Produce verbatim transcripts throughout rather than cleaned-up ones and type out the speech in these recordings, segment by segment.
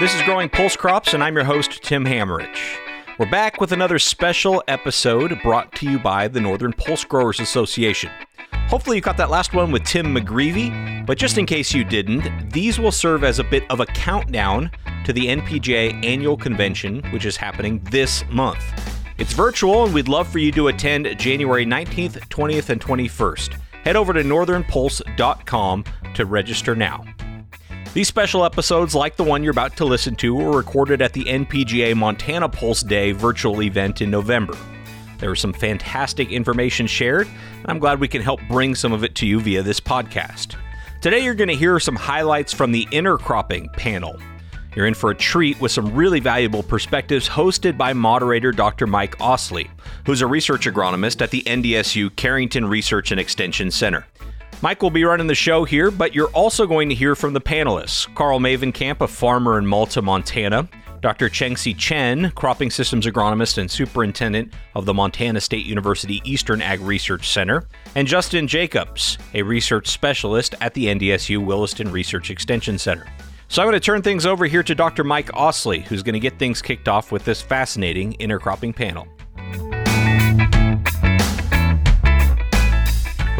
This is Growing Pulse Crops, and I'm your host, Tim Hammerich. We're back with another special episode brought to you by the Northern Pulse Growers Association. Hopefully you caught that last one with Tim McGreevy, but just in case you didn't, these will serve as a bit of a countdown to the N P G A annual convention, which is happening this month. It's virtual, and we'd love for you to attend January nineteenth, twentieth, and twenty-first. Head over to northern pulse dot com to register now. These special episodes, like the one you're about to listen to, were recorded at the N P G A Montana Pulse Day virtual event in November. There was some fantastic information shared, and I'm glad we can help bring some of it to you via this podcast. Today, you're going to hear some highlights from the intercropping panel. You're in for a treat with some really valuable perspectives hosted by moderator Doctor Mike Ostlie, who's a research agronomist at the N D S U Carrington Research and Extension Center. Mike will be running the show here, but you're also going to hear from the panelists, Karl Mavencamp, a farmer in Malta, Montana, Doctor Chengci Chen, cropping systems agronomist and superintendent of the Montana State University Eastern Ag Research Center, and Justin Jacobs, a research specialist at the N D S U Williston Research Extension Center. So I'm going to turn things over here to Doctor Mike Ostlie, who's going to get things kicked off with this fascinating intercropping panel.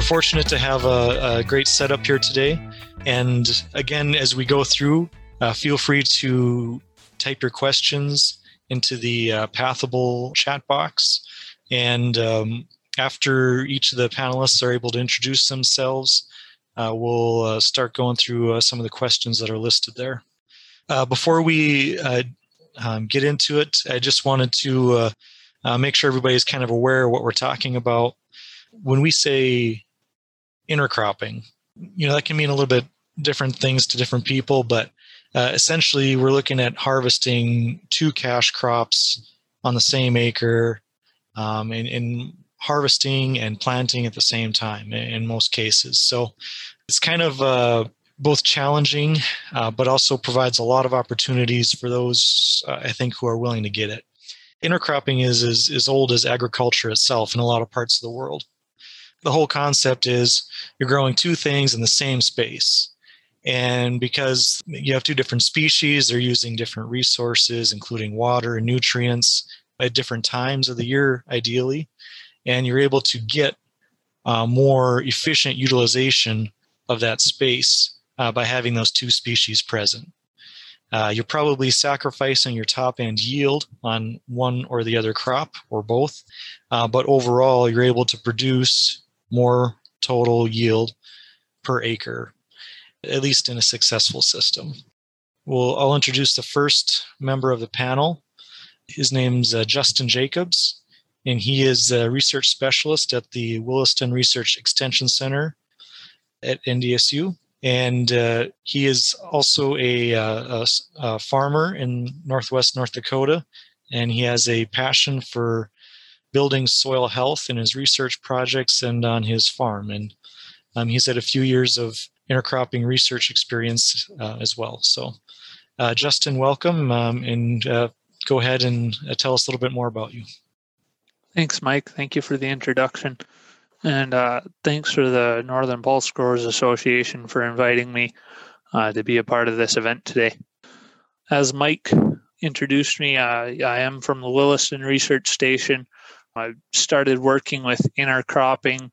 Fortunate to have a, a great setup here today, and again, as we go through, uh, feel free to type your questions into the uh, Pathable chat box, and um, after each of the panelists are able to introduce themselves, uh, we'll uh, start going through uh, some of the questions that are listed there. Uh, before we uh, um, get into it, I just wanted to uh, uh, make sure everybody's kind of aware of what we're talking about. When we say intercropping, you know, that can mean a little bit different things to different people, but uh, essentially we're looking at harvesting two cash crops on the same acre um, and, and harvesting and planting at the same time in most cases. So it's kind of uh, both challenging, uh, but also provides a lot of opportunities for those, uh, I think, who are willing to get it. Intercropping is as, as old as agriculture itself in a lot of parts of the world. The whole concept is you're growing two things in the same space. And because you have two different species, they're using different resources, including water and nutrients, at different times of the year, ideally. And you're able to get uh, more efficient utilization of that space uh, by having those two species present. Uh, you're probably sacrificing your top end yield on one or the other crop or both, uh, but overall you're able to produce more total yield per acre, at least in a successful system. Well, I'll introduce the first member of the panel. His name's uh, Justin Jacobs, and he is a research specialist at the Williston Research Extension Center at N D S U. And uh, he is also a, a, a farmer in northwest North Dakota, and he has a passion for building soil health in his research projects and on his farm. And um, he's had a few years of intercropping research experience uh, as well. So uh, Justin, welcome, um, and uh, go ahead and uh, tell us a little bit more about you. Thanks, Mike. Thank you for the introduction. And uh, thanks for the Northern Pulse Growers Association for inviting me uh, to be a part of this event today. As Mike introduced me, uh, I am from the Williston Research Station. I started working with intercropping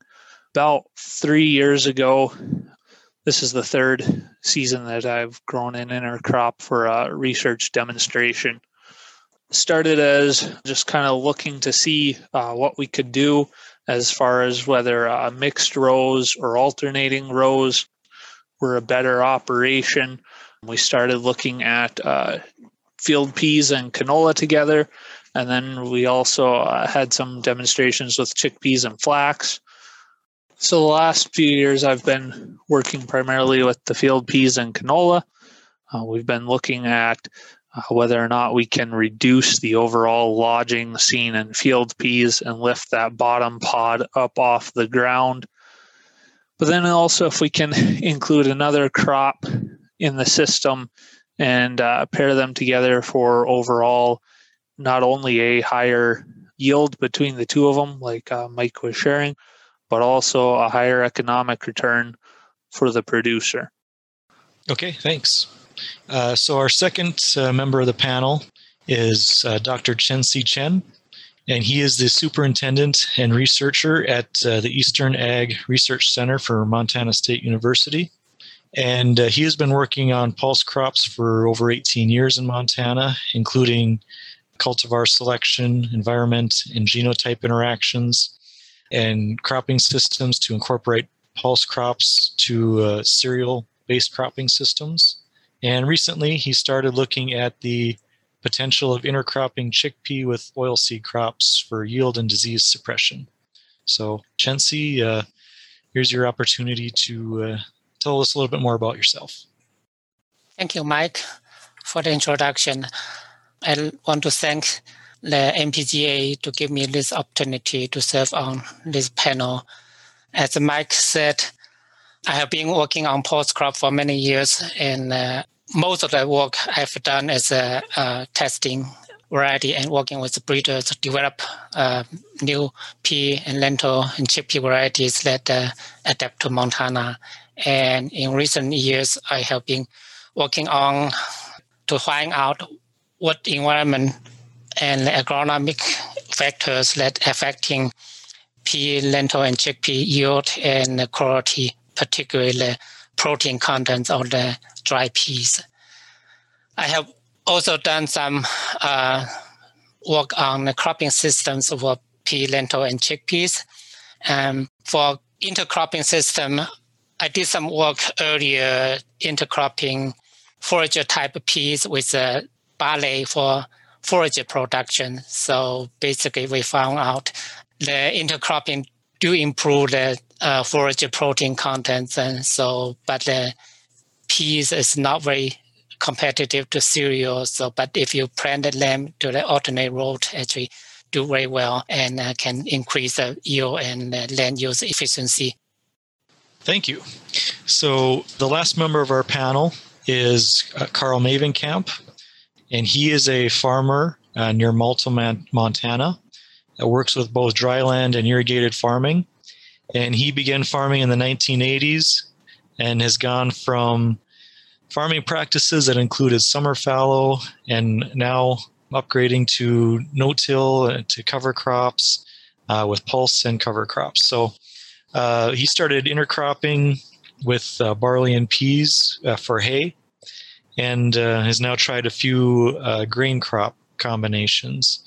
about three years ago. This is the third season that I've grown an intercrop for a research demonstration. Started as just kind of looking to see uh, what we could do as far as whether uh, mixed rows or alternating rows were a better operation. We started looking at uh, field peas and canola together. And then we also uh, had some demonstrations with chickpeas and flax. So the last few years, I've been working primarily with the field peas and canola. Uh, we've been looking at uh, whether or not we can reduce the overall lodging seen in field peas and lift that bottom pod up off the ground. But then also if we can include another crop in the system and uh, pair them together for overall not only a higher yield between the two of them, like uh, Mike was sharing, but also a higher economic return for the producer. Okay, thanks. Uh, so our second uh, member of the panel is uh, Doctor Chengci Chen, and he is the superintendent and researcher at uh, the Eastern Ag Research Center for Montana State University. And uh, he has been working on pulse crops for over eighteen years in Montana, including cultivar selection, environment and genotype interactions, and cropping systems to incorporate pulse crops to uh, cereal-based cropping systems. And recently, he started looking at the potential of intercropping chickpea with oilseed crops for yield and disease suppression. So, Chengci, uh, here's your opportunity to uh, tell us a little bit more about yourself. Thank you, Mike, for the introduction. I want to thank the N P G A to give me this opportunity to serve on this panel. As Mike said, I have been working on pulse crop for many years, and uh, most of the work I've done is uh, uh, testing variety and working with breeders to develop uh, new pea and lentil and chickpea varieties that uh, adapt to Montana. And in recent years, I have been working on to find out what environment and agronomic factors that affecting pea, lentil, and chickpea yield and quality, particularly the protein contents of the dry peas. I have also done some uh, work on the cropping systems for pea, lentil, and chickpeas. Um, for intercropping system, I did some work earlier intercropping forager type peas with uh, barley for forager production. So basically, we found out the intercropping do improve the uh, forager protein contents, and so but the peas is not very competitive to cereals. So, but if you planted them to the alternate route, actually do very well and uh, can increase the yield and uh, land use efficiency. Thank you. So the last member of our panel is uh, Karl Mavencamp, and he is a farmer uh, near Malta, Montana, that works with both dryland and irrigated farming. And he began farming in the nineteen eighties and has gone from farming practices that included summer fallow and now upgrading to no-till, to cover crops uh, with pulse and cover crops. So uh, he started intercropping with uh, barley and peas uh, for hay, and uh, has now tried a few uh, grain crop combinations.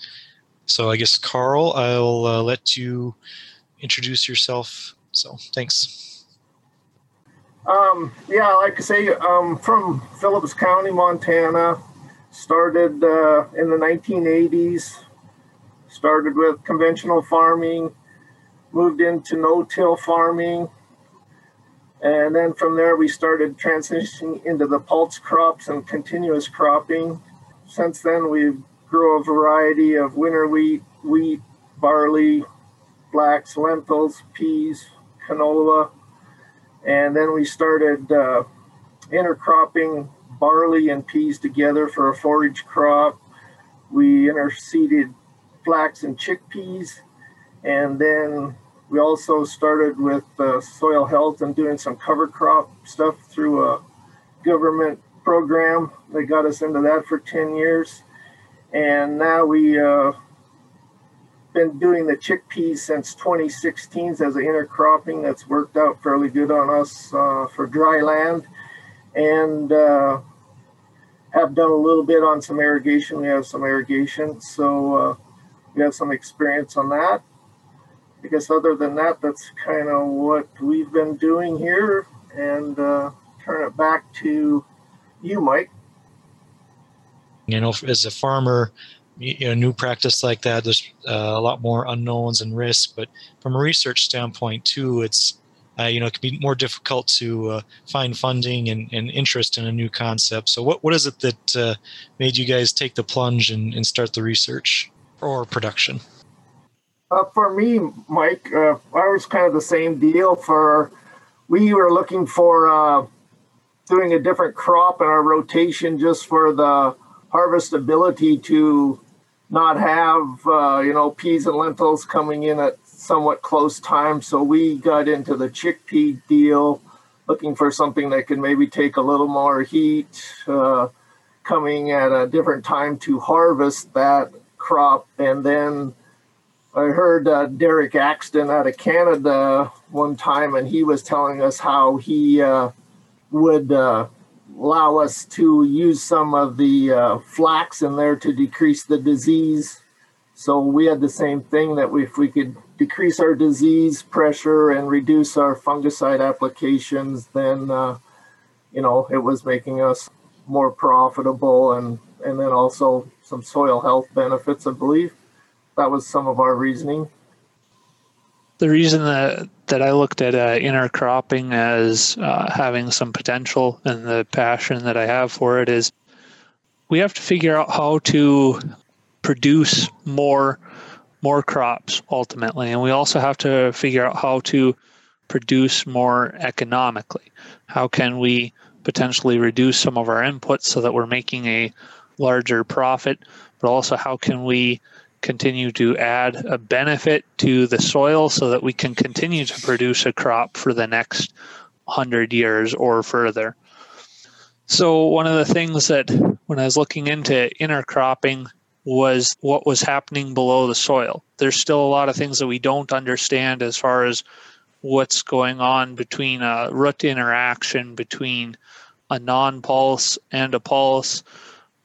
So I guess, Karl, I'll uh, let you introduce yourself. So thanks. Um, yeah, like I say, I'm from Phillips County, Montana. Started uh, in the nineteen eighties. Started with conventional farming. Moved into no-till farming. And then from there, we started transitioning into the pulse crops and continuous cropping. Since then, we've grow a variety of winter wheat, wheat, barley, flax, lentils, peas, canola, and then we started uh, intercropping barley and peas together for a forage crop. We interseeded flax and chickpeas, and then we also started with uh, soil health and doing some cover crop stuff through a government program. They got us into that for ten years. And now we've uh, been doing the chickpeas since twenty sixteen as an intercropping. That's worked out fairly good on us uh, for dry land. And uh, have done a little bit on some irrigation. We have some irrigation. So uh, we have some experience on that. I guess other than that, that's kind of what we've been doing here. And uh, turn it back to you, Mike. You know, as a farmer, you know, new practice like that, there's uh, a lot more unknowns and risks. But from a research standpoint, too, it's, uh, you know, it can be more difficult to uh, find funding and, and interest in a new concept. So what, what is it that uh, made you guys take the plunge and, and start the research or production? Uh, for me, Mike, uh, I was kind of the same deal. For we were looking for uh, doing a different crop in our rotation just for the harvestability, to not have, uh, you know, peas and lentils coming in at somewhat close time. So we got into the chickpea deal looking for something that could maybe take a little more heat, uh, coming at a different time to harvest that crop. And then I heard uh, Derek Axton out of Canada one time, and he was telling us how he uh, would uh, allow us to use some of the uh, flax in there to decrease the disease. So we had the same thing, that we, if we could decrease our disease pressure and reduce our fungicide applications, then, uh, you know, it was making us more profitable, and, and then also some soil health benefits, I believe. That was some of our reasoning. The reason that, that I looked at uh, intercropping as uh, having some potential, and the passion that I have for it, is we have to figure out how to produce more, more crops ultimately. And we also have to figure out how to produce more economically. How can we potentially reduce some of our inputs so that we're making a larger profit, but also how can we continue to add a benefit to the soil so that we can continue to produce a crop for the next one hundred years or further. So one of the things that, when I was looking into intercropping, was what was happening below the soil. There's still a lot of things that we don't understand as far as what's going on between a root interaction between a non-pulse and a pulse,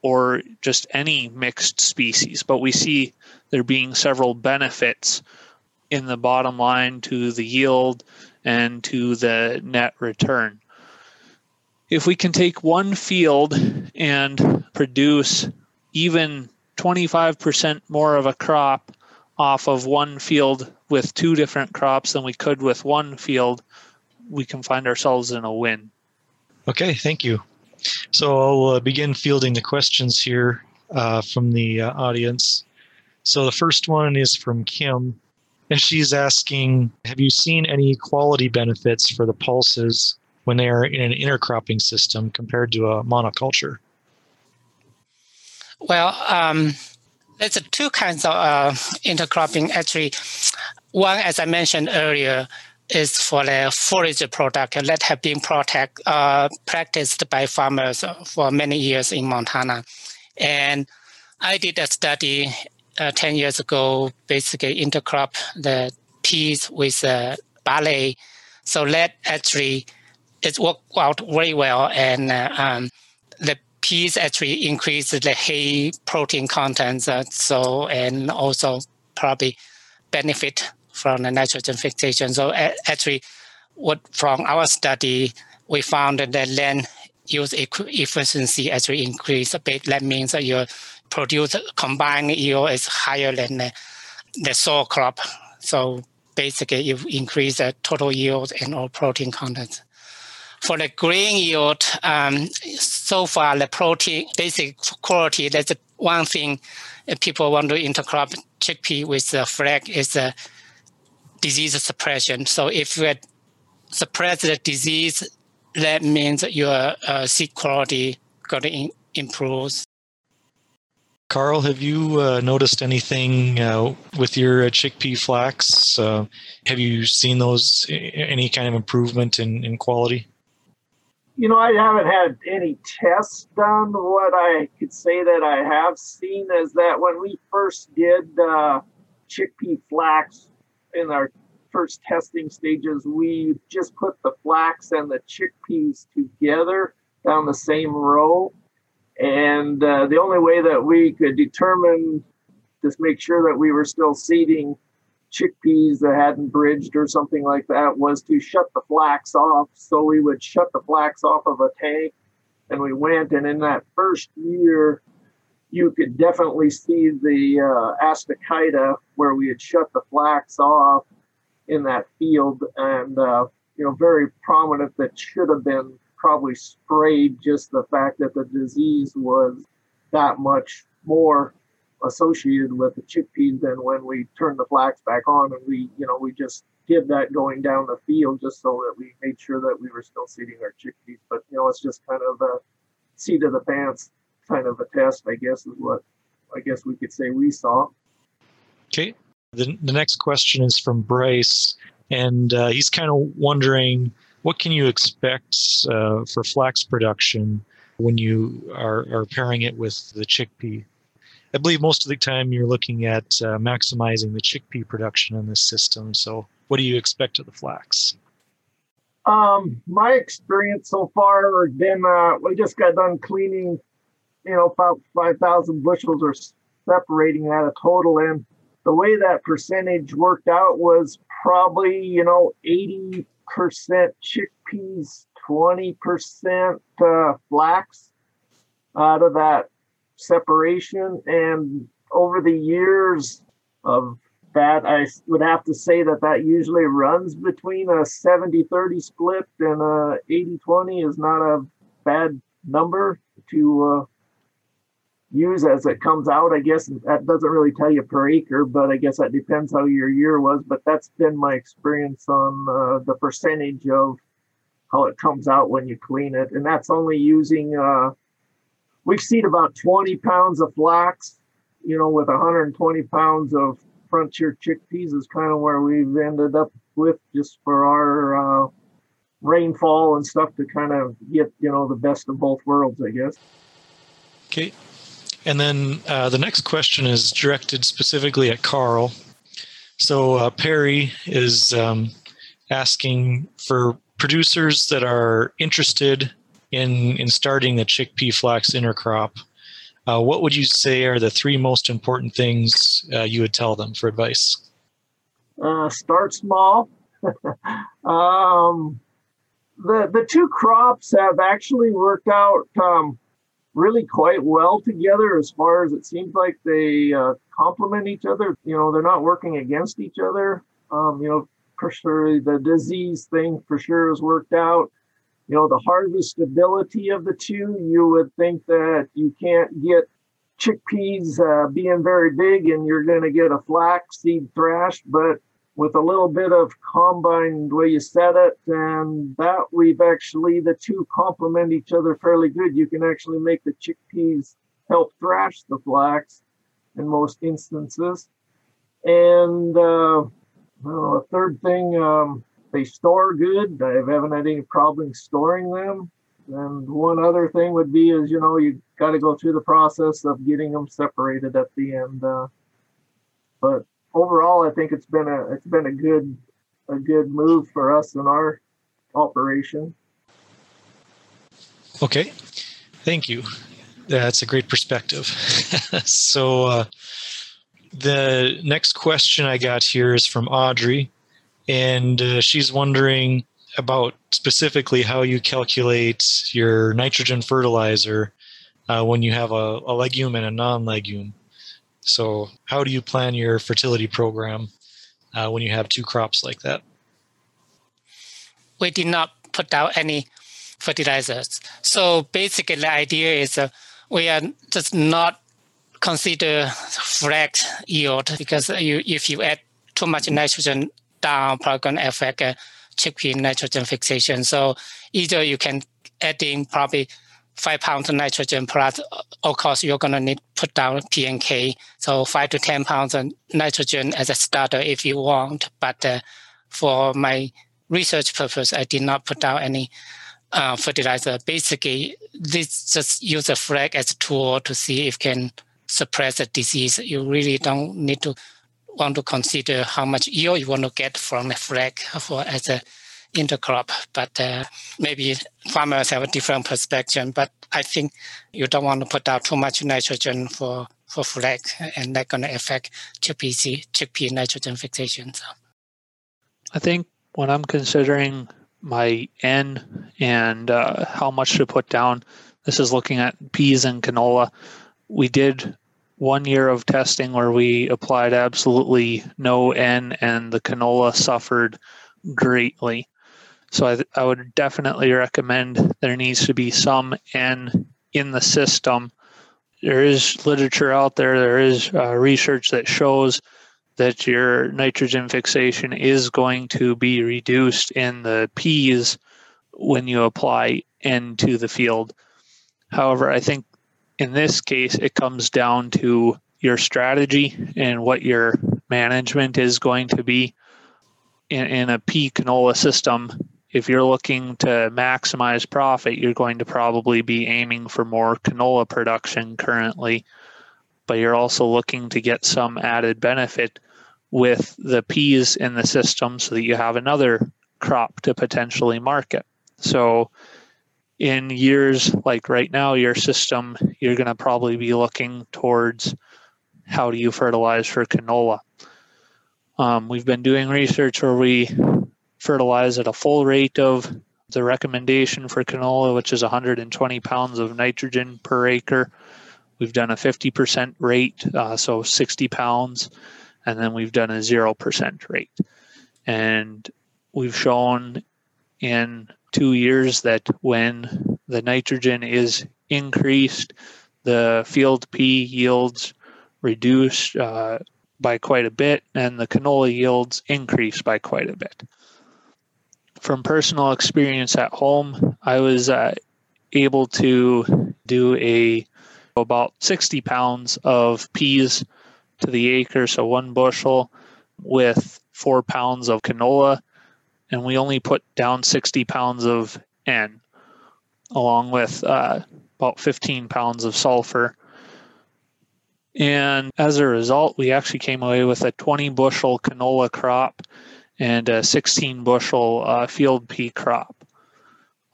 or just any mixed species. But we see there being several benefits in the bottom line to the yield and to the net return. If we can take one field and produce even twenty-five percent more of a crop off of one field with two different crops than we could with one field, we can find ourselves in a win. Okay, thank you. So I'll uh, begin fielding the questions here uh, from the uh, audience. So the first one is from Kim, and she's asking, have you seen any quality benefits for the pulses when they are in an intercropping system compared to a monoculture? Well, um, there's two kinds of uh, intercropping, actually. One, as I mentioned earlier, is for the forage product that have been protect, uh, practiced by farmers for many years in Montana. And I did a study uh, ten years ago, basically intercrop the peas with uh, barley. So that actually, it worked out very well. And uh, um, the peas actually increased the hay protein content. Uh, so, and also probably benefit from the nitrogen fixation. So actually, what from our study, we found that the land use efficiency actually increased a bit. That means that your produce combined yield is higher than the, the soil crop. So basically, you increase the total yield and all protein content. For the grain yield, um, so far the protein basic quality, that's one thing people want to intercrop chickpea with the flag is the disease suppression. So if you suppress the disease, that means your uh, seed quality going to in- improve. Karl, have you uh, noticed anything uh, with your uh, chickpea flax? Uh, have you seen those, any kind of improvement in, in quality? You know, I haven't had any tests done. What I could say that I have seen is that when we first did uh, chickpea flax, in our first testing stages, we just put the flax and the chickpeas together down the same row. And uh, the only way that we could determine, just make sure that we were still seeding chickpeas that hadn't bridged or something like that, was to shut the flax off. So we would shut the flax off of a tank, and we went, and in that first year, you could definitely see the uh, Astachyta where we had shut the flax off in that field, and uh, you know, very prominent. That should have been probably sprayed, just the fact that the disease was that much more associated with the chickpeas than when we turned the flax back on, and we, you know, we just did that going down the field just so that we made sure that we were still seeding our chickpeas. But you know, it's just kind of a seat of the pants kind of a test, I guess, is what I guess we could say we saw. Okay. The, the next question is from Bryce, and uh, he's kind of wondering what can you expect uh, for flax production when you are, are pairing it with the chickpea? I believe most of the time you're looking at uh, maximizing the chickpea production in this system. So what do you expect of the flax? Um, my experience so far has been, uh, we just got done cleaning, you know, about five thousand bushels or separating at a total. And the way that percentage worked out was probably, you know, eighty percent chickpeas, twenty percent uh, flax out of that separation. And over the years of that, I would have to say that that usually runs between a seventy thirty split and a eighty twenty is not a bad number to uh, use as it comes out. I guess that doesn't really tell you per acre, but I guess that depends how your year was. But that's been my experience on uh, the percentage of how it comes out when you clean it. And that's only using, uh, we've seen about twenty pounds of flax, you know, with one hundred twenty pounds of frontier chickpeas is kind of where we've ended up with just for our uh, rainfall and stuff to kind of get, you know, the best of both worlds, I guess. Okay. And then uh, the next question is directed specifically at Karl. So uh, Perry is um, asking for producers that are interested in, in starting the chickpea flax intercrop. Uh, what would you say are the three most important things uh, you would tell them for advice? Uh, start small. um, the the two crops have actually worked out um, really quite well together as far as it seems like they uh, complement each other. You know, they're not working against each other. Um, you know, for sure, the disease thing for sure has worked out. You know, the harvestability of the two, you would think that you can't get chickpeas uh, being very big and you're going to get a flax seed thrash, but with a little bit of combine the way you set it, and that we've actually, the two complement each other fairly good. You can actually make the chickpeas help thrash the flax in most instances. And uh, well, a third thing, um, they store good. I haven't had any problem storing them. And one other thing would be is, you know, you got to go through the process of getting them separated at the end. Uh, but overall, I think it's been a it's been a good a good move for us in our operation. Okay, thank you. That's a great perspective. So uh, the next question I got here is from Audrey. And uh, she's wondering about specifically how you calculate your nitrogen fertilizer uh, when you have a, a legume and a non-legume. So how do you plan your fertility program uh, when you have two crops like that? We did not put out any fertilizers. So basically the idea is uh, we are just not consider flax yield because you, if you add too much nitrogen down, probably going to affect uh, chickpea nitrogen fixation. So either you can add in probably five pounds of nitrogen plus, of course, you're going to need to put down P and K. So five to ten pounds of nitrogen as a starter if you want. But uh, for my research purpose, I did not put down any uh, fertilizer. Basically, this just use a flag as a tool to see if it can suppress a disease. You really don't need to want to consider how much yield you want to get from the flax for as an intercrop, but uh, maybe farmers have a different perspective. But I think you don't want to put out too much nitrogen for for flax, and that's going to affect chickpea chickpea nitrogen fixation. So, I think when I'm considering my N and uh, how much to put down, this is looking at peas and canola. We did one year of testing where we applied absolutely no N and the canola suffered greatly. So I, th- I would definitely recommend there needs to be some N in the system. There is literature out there, there is uh, research that shows that your nitrogen fixation is going to be reduced in the peas when you apply N to the field. However, I think in this case, it comes down to your strategy and what your management is going to be. In, in a pea canola system, if you're looking to maximize profit, you're going to probably be aiming for more canola production currently, but you're also looking to get some added benefit with the peas in the system so that you have another crop to potentially market. So in years like right now, your system, you're going to probably be looking towards how do you fertilize for canola. Um, we've been doing research where we fertilize at a full rate of the recommendation for canola, which is one hundred twenty pounds of nitrogen per acre. We've done a fifty percent rate, uh, so sixty pounds, and then we've done a zero percent rate. And we've shown in two years that when the nitrogen is increased, the field pea yields reduce uh, by quite a bit, and the canola yields increase by quite a bit. From personal experience at home, I was uh, able to do a about sixty pounds of peas to the acre, so one bushel, with four pounds of canola, and we only put down sixty pounds of N, along with uh, about fifteen pounds of sulfur. And as a result, we actually came away with a twenty bushel canola crop and a sixteen bushel uh, field pea crop.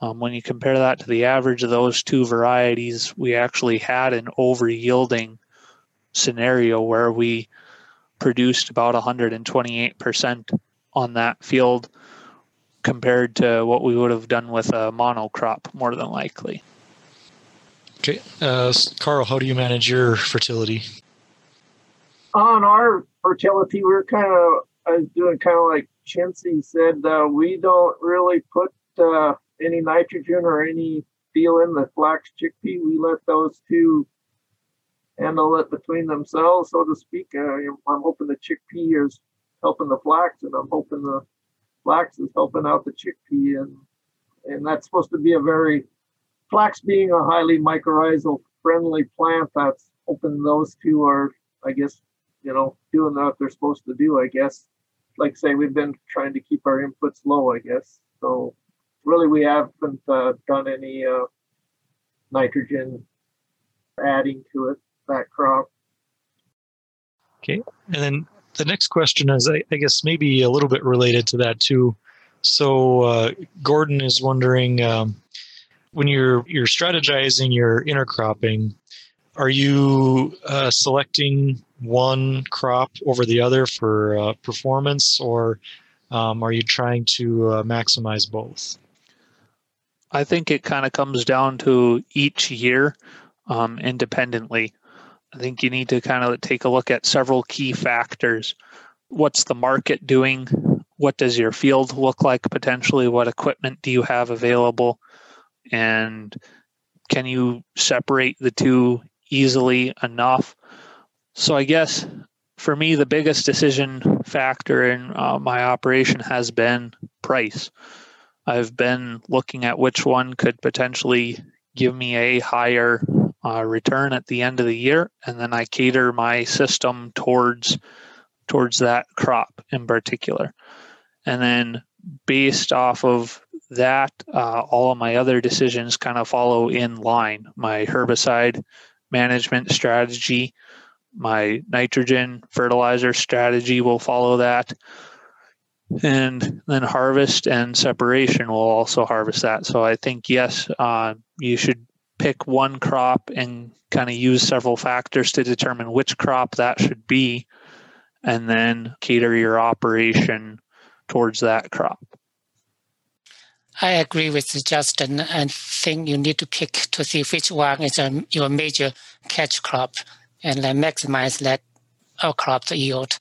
Um, when you compare that to the average of those two varieties, we actually had an over-yielding scenario where we produced about one hundred twenty-eight percent on that field compared to what we would have done with a monocrop, more than likely. Okay. Uh, Karl, how do you manage your fertility? On our fertility, we're kind of I was doing kind of like Chengci said, uh, we don't really put uh, any nitrogen or any feel in the flax chickpea. We let those two handle it between themselves, so to speak. Uh, I'm hoping the chickpea is helping the flax, and I'm hoping the flax is helping out the chickpea. And, and that's supposed to be a very, flax being a highly mycorrhizal friendly plant, that's hoping those two are, I guess, you know, doing what they're supposed to do, I guess. Like say, we've been trying to keep our inputs low, I guess. So really we haven't uh, done any uh, nitrogen adding to it, that crop. Okay. And then the next question is, I, I guess, maybe a little bit related to that too. So uh, Gordon is wondering, um, when you're you're strategizing your intercropping, are you uh, selecting one crop over the other for uh, performance, or um, are you trying to uh, maximize both? I think it kind of comes down to each year um, independently. I think you need to kind of take a look at several key factors. What's the market doing? What does your field look like potentially? What equipment do you have available? And can you separate the two easily enough? So I guess for me, the biggest decision factor in uh, my operation has been price. I've been looking at which one could potentially give me a higher uh, return at the end of the year, and then I cater my system towards towards that crop in particular. And then based off of that, uh, all of my other decisions kind of follow in line. My herbicide management strategy, my nitrogen fertilizer strategy will follow that. And then harvest and separation will also harvest that. So I think, yes, uh, you should pick one crop and kind of use several factors to determine which crop that should be, and then cater your operation towards that crop. I agree with Justin. I think you need to pick to see which one is um, your major catch crop, and then maximize that crop yield.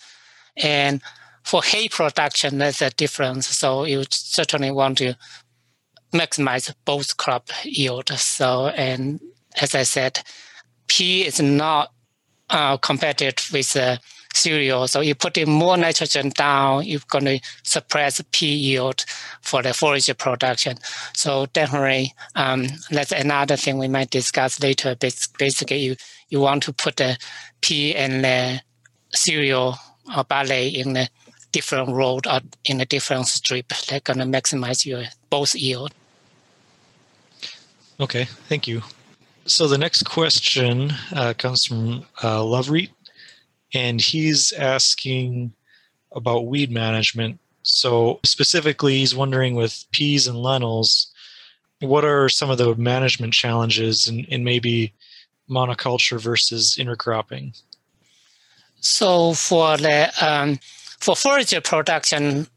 And for hay production, there's a difference. So you certainly want to maximize both crop yield. So, and as I said, pea is not uh, competitive with uh, cereal. So you put in more nitrogen down, you're going to suppress pea yield for the forage production. So definitely, um, that's another thing we might discuss later. Basically, you You want to put the pea and the cereal or barley in the different road or in a different strip. They're going to maximize your both yield. Okay, thank you. So the next question uh, comes from uh, Lovereet, and he's asking about weed management. So specifically, he's wondering with peas and lentils, what are some of the management challenges in, in maybe monoculture versus intercropping? So for the um, for forager production,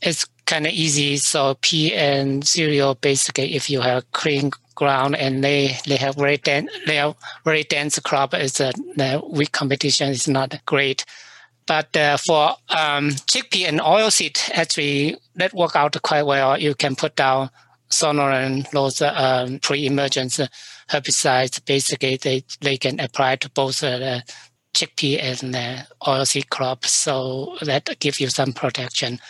it's kind of easy. So pea and cereal, basically, if you have clean ground and they, they have very dense they have very dense crop, it's a the weed competition is not great. But uh, for um, chickpea and oilseed, actually, that work out quite well. You can put down Sonalan, those um, pre-emergence herbicides. Basically, they, they can apply to both uh, the chickpea and uh, oilseed crops. So that gives you some protection.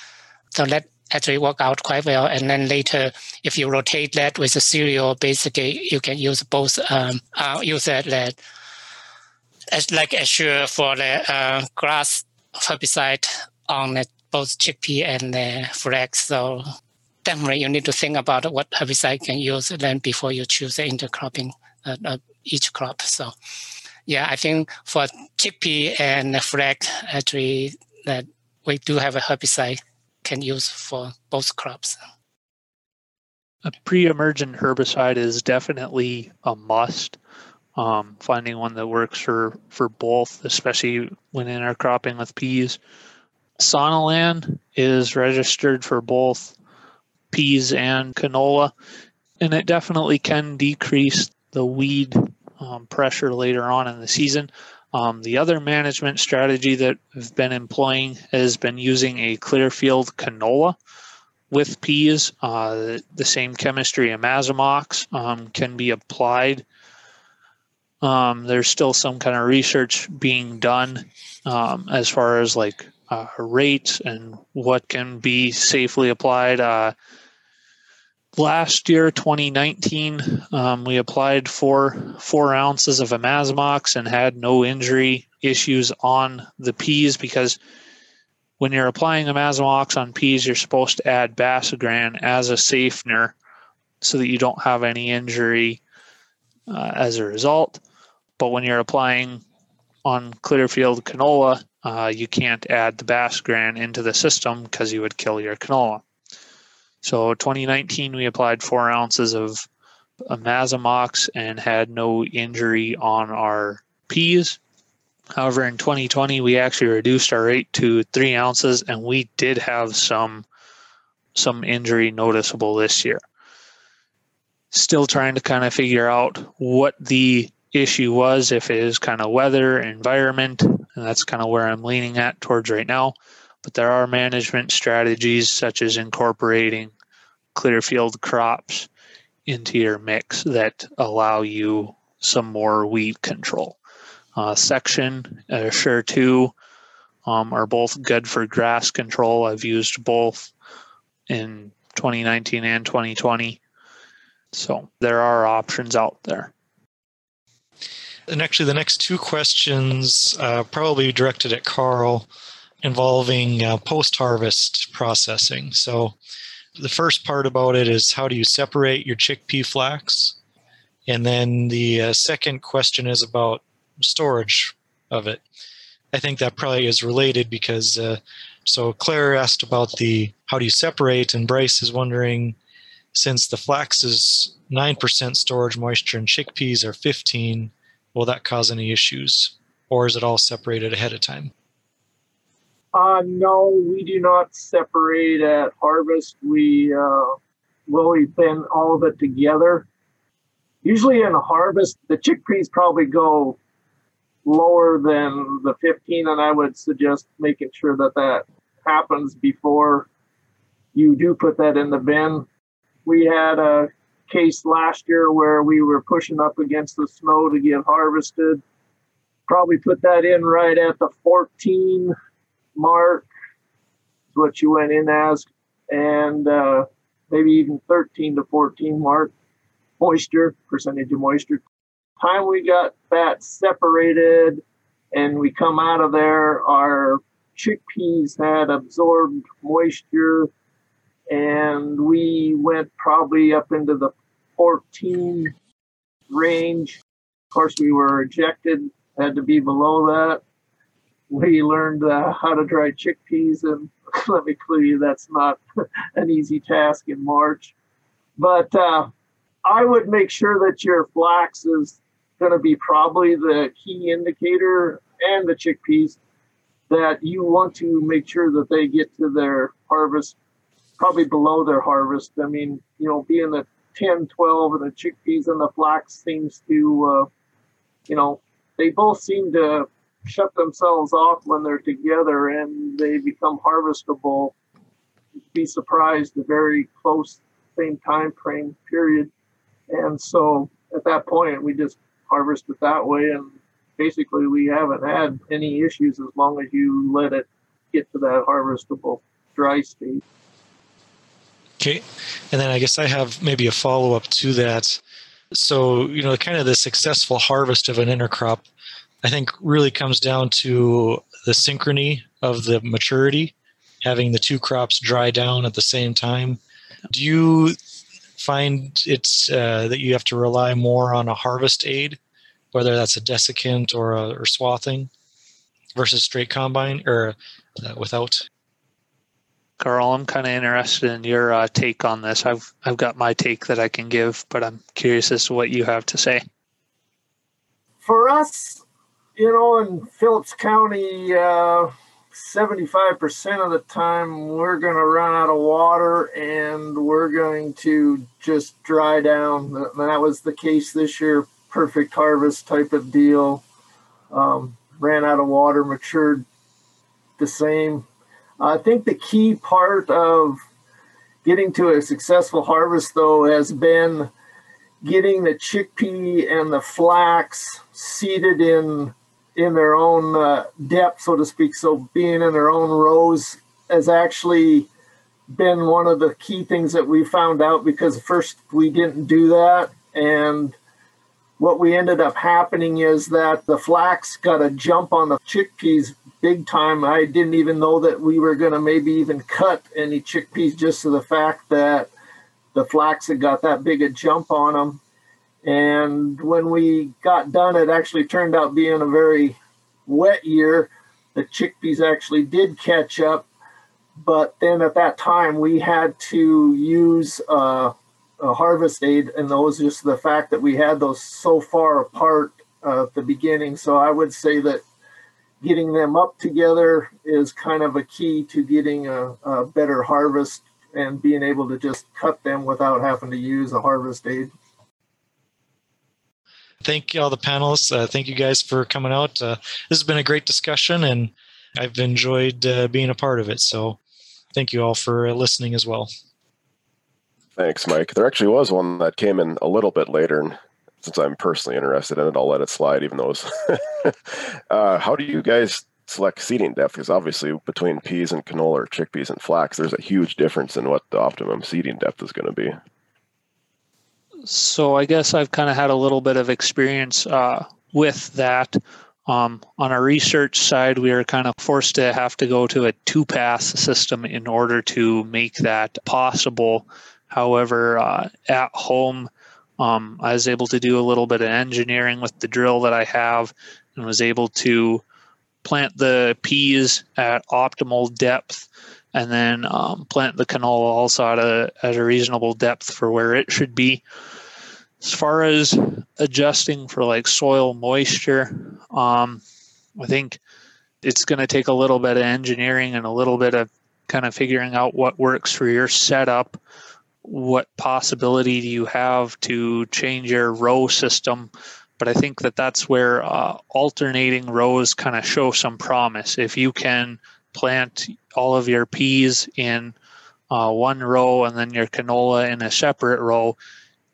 So that actually worked out quite well. And then later, if you rotate that with the cereal, basically, you can use both, um, uh, use that, that as like Azure for the uh, grass herbicide on the, both chickpea and the flax. So definitely you need to think about what herbicide can use then before you choose the intercropping uh, of each crop. So yeah, I think for chickpea and flax, actually, that we do have a herbicide can use for both crops. A pre-emergent herbicide is definitely a must. Um, finding one that works for, for both, especially when intercropping with peas. Sonalan is registered for both peas and canola, and it definitely can decrease the weed um, pressure later on in the season. Um, the other management strategy that we've been employing has been using a Clearfield canola with peas. Uh, the same chemistry, Imazimox, um, can be applied. Um, there's still some kind of research being done um, as far as like uh, rates and what can be safely applied. Uh, last year, twenty nineteen, um, we applied four, four ounces of Imazimox and had no injury issues on the peas, because when you're applying Imazimox on peas, you're supposed to add Basagran as a safener so that you don't have any injury uh, as a result. But when you're applying on Clearfield canola, uh, you can't add the Basagran into the system because you would kill your canola. So twenty nineteen, we applied four ounces of Imazimox and had no injury on our peas. However, in twenty twenty, we actually reduced our rate to three ounces, and we did have some, some injury noticeable this year. Still trying to kind of figure out what the issue was, if it is kind of weather, environment, and that's kind of where I'm leaning at towards right now. But there are management strategies such as incorporating Clearfield crops into your mix that allow you some more weed control. Uh, Section, uh, Sure two um, are both good for grass control. I've used both in twenty nineteen and twenty twenty. So there are options out there. And actually, the next two questions uh, probably directed at Karl, involving uh, post-harvest processing. So the first part about it is, how do you separate your chickpea flax? And then the uh, second question is about storage of it. I think that probably is related because, uh, so Claire asked about the, how do you separate? And Bryce is wondering, since the flax is nine percent storage moisture and chickpeas are fifteen, will that cause any issues? Or is it all separated ahead of time? Uh, no, we do not separate at harvest. We uh, lily thin all of it together. Usually in harvest, the chickpeas probably go lower than the fifteen, and I would suggest making sure that that happens before you do put that in the bin. We had a case last year where we were pushing up against the snow to get harvested. Probably put that in right at the fourteen mark, is what you went in as, and uh, maybe even thirteen to fourteen mark, moisture, percentage of moisture. Time we got that separated and we come out of there, our chickpeas had absorbed moisture, and we went probably up into the fourteen range. Of course, we were ejected, had to be below that. We learned uh, how to dry chickpeas, and let me clue you, that's not an easy task in March. But uh, I would make sure that your flax is going to be probably the key indicator, and the chickpeas, that you want to make sure that they get to their harvest, probably below their harvest. I mean, you know, being at ten, twelve, and the chickpeas and the flax seems to, uh, you know, they both seem to shut themselves off when they're together and they become harvestable. Be surprised, the very close same time frame period. And so at that point, we just harvest it that way. And basically, we haven't had any issues as long as you let it get to that harvestable dry state. Okay. And then I guess I have maybe a follow-up to that. So, you know, kind of the successful harvest of an intercrop, I think, really comes down to the synchrony of the maturity, having the two crops dry down at the same time. Do you find it's uh, that you have to rely more on a harvest aid, whether that's a desiccant or a, or swathing, versus straight combine or uh, without? Karl, I'm kind of interested in your uh, take on this. I've I've got my take that I can give, but I'm curious as to what you have to say. For us, you know, in Phillips County, uh, seventy-five percent of the time we're going to run out of water and we're going to just dry down. That was the case this year. Perfect harvest type of deal. Um, ran out of water, matured the same. I think the key part of getting to a successful harvest, though, has been getting the chickpea and the flax seeded in in their own uh, depth, so to speak. So being in their own rows has actually been one of the key things that we found out, because first we didn't do that. And what we ended up happening is that the flax got a jump on the chickpeas big time. I didn't even know that we were going to maybe even cut any chickpeas, just to the fact that the flax had got that big a jump on them. And when we got done, it actually turned out being a very wet year. The chickpeas actually did catch up. But then at that time, we had to use uh, a harvest aid, and those, just the fact that we had those so far apart uh, at the beginning. So I would say that getting them up together is kind of a key to getting a, a better harvest and being able to just cut them without having to use a harvest aid. Thank you, all the panelists. Uh, thank you guys for coming out. Uh, this has been a great discussion, and I've enjoyed uh, being a part of it. So thank you all for listening as well. Thanks, Mike. There actually was one that came in a little bit later, and since I'm personally interested in it, I'll let it slide, even though it's uh, how do you guys select seeding depth? Because obviously between peas and canola, or chickpeas and flax, there's a huge difference in what the optimum seeding depth is going to be. So I guess I've kind of had a little bit of experience uh, with that. Um, on our research side, we are kind of forced to have to go to a two-pass system in order to make that possible. However, uh, at home, um, I was able to do a little bit of engineering with the drill that I have, and was able to plant the peas at optimal depth, and then um, plant the canola also at a, at a reasonable depth for where it should be. As far as adjusting for like soil moisture, um, I think it's going to take a little bit of engineering and a little bit of kind of figuring out what works for your setup. What possibility do you have to change your row system? But I think that that's where uh, alternating rows kind of show some promise. If you can plant all of your peas in uh, one row and then your canola in a separate row,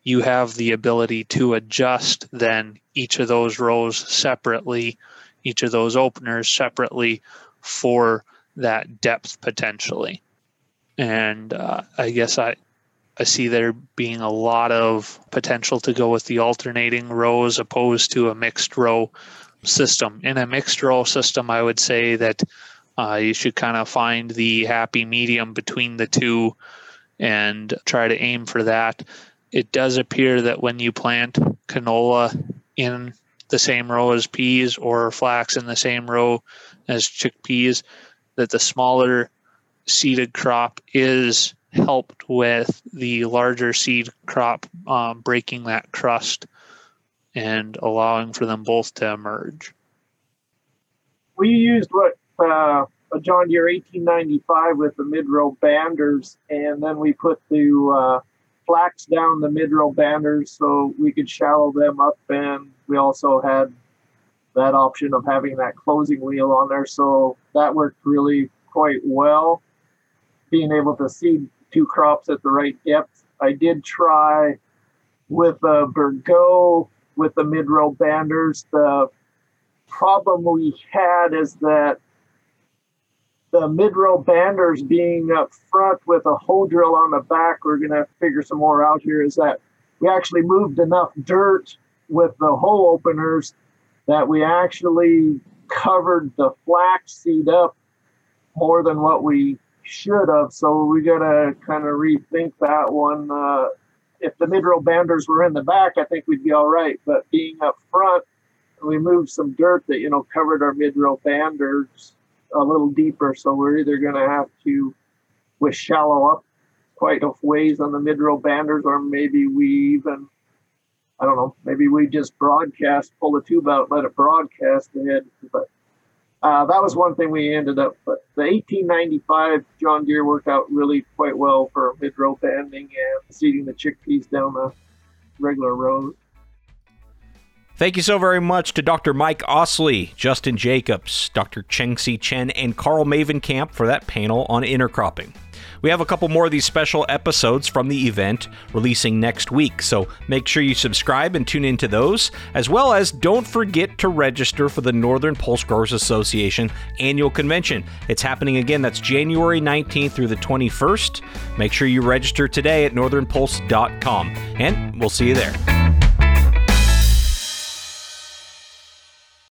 you have the ability to adjust then each of those rows separately, each of those openers separately for that depth potentially. And uh, I guess I... I see there being a lot of potential to go with the alternating rows opposed to a mixed row system. In a mixed row system, I would say that Uh, you should kind of find the happy medium between the two and try to aim for that. It does appear that when you plant canola in the same row as peas or flax in the same row as chickpeas, that the smaller seeded crop is helped with the larger seed crop um, breaking that crust and allowing for them both to emerge. We used what uh, a John Deere eighteen ninety-five with the mid-row banders, and then we put the uh, flax down the mid-row banders so we could shallow them up, and we also had that option of having that closing wheel on there, so that worked really quite well, being able to seed two crops at the right depth. I did try with a Bergo with the mid-row banders. The problem we had is that the mid-row banders being up front with a hoe drill on the back, we're going to have to figure some more out here, is that we actually moved enough dirt with the hoe openers that we actually covered the flax seed up more than what we should have. So we got to kind of rethink that one. Uh, if the mid-row banders were in the back, I think we'd be all right. But being up front, we moved some dirt that, you know, covered our mid-row banders a little deeper. So we're either going to have to we shallow up quite a ways on the mid-row banders, or maybe we even, I don't know, maybe we just broadcast, pull the tube out, let it broadcast ahead. But uh, that was one thing we ended up. But the eighteen ninety-five John Deere worked out really quite well for mid-row banding and seeding the chickpeas down the regular road. Thank you so very much to Doctor Mike Ostlie, Justin Jacobs, Doctor Chengci Chen, and Karl Mavencamp for that panel on intercropping. We have a couple more of these special episodes from the event releasing next week, so make sure you subscribe and tune into those, as well as don't forget to register for the Northern Pulse Growers Association Annual Convention. It's happening again. That's January nineteenth through the twenty-first. Make sure you register today at northern pulse dot com, and we'll see you there.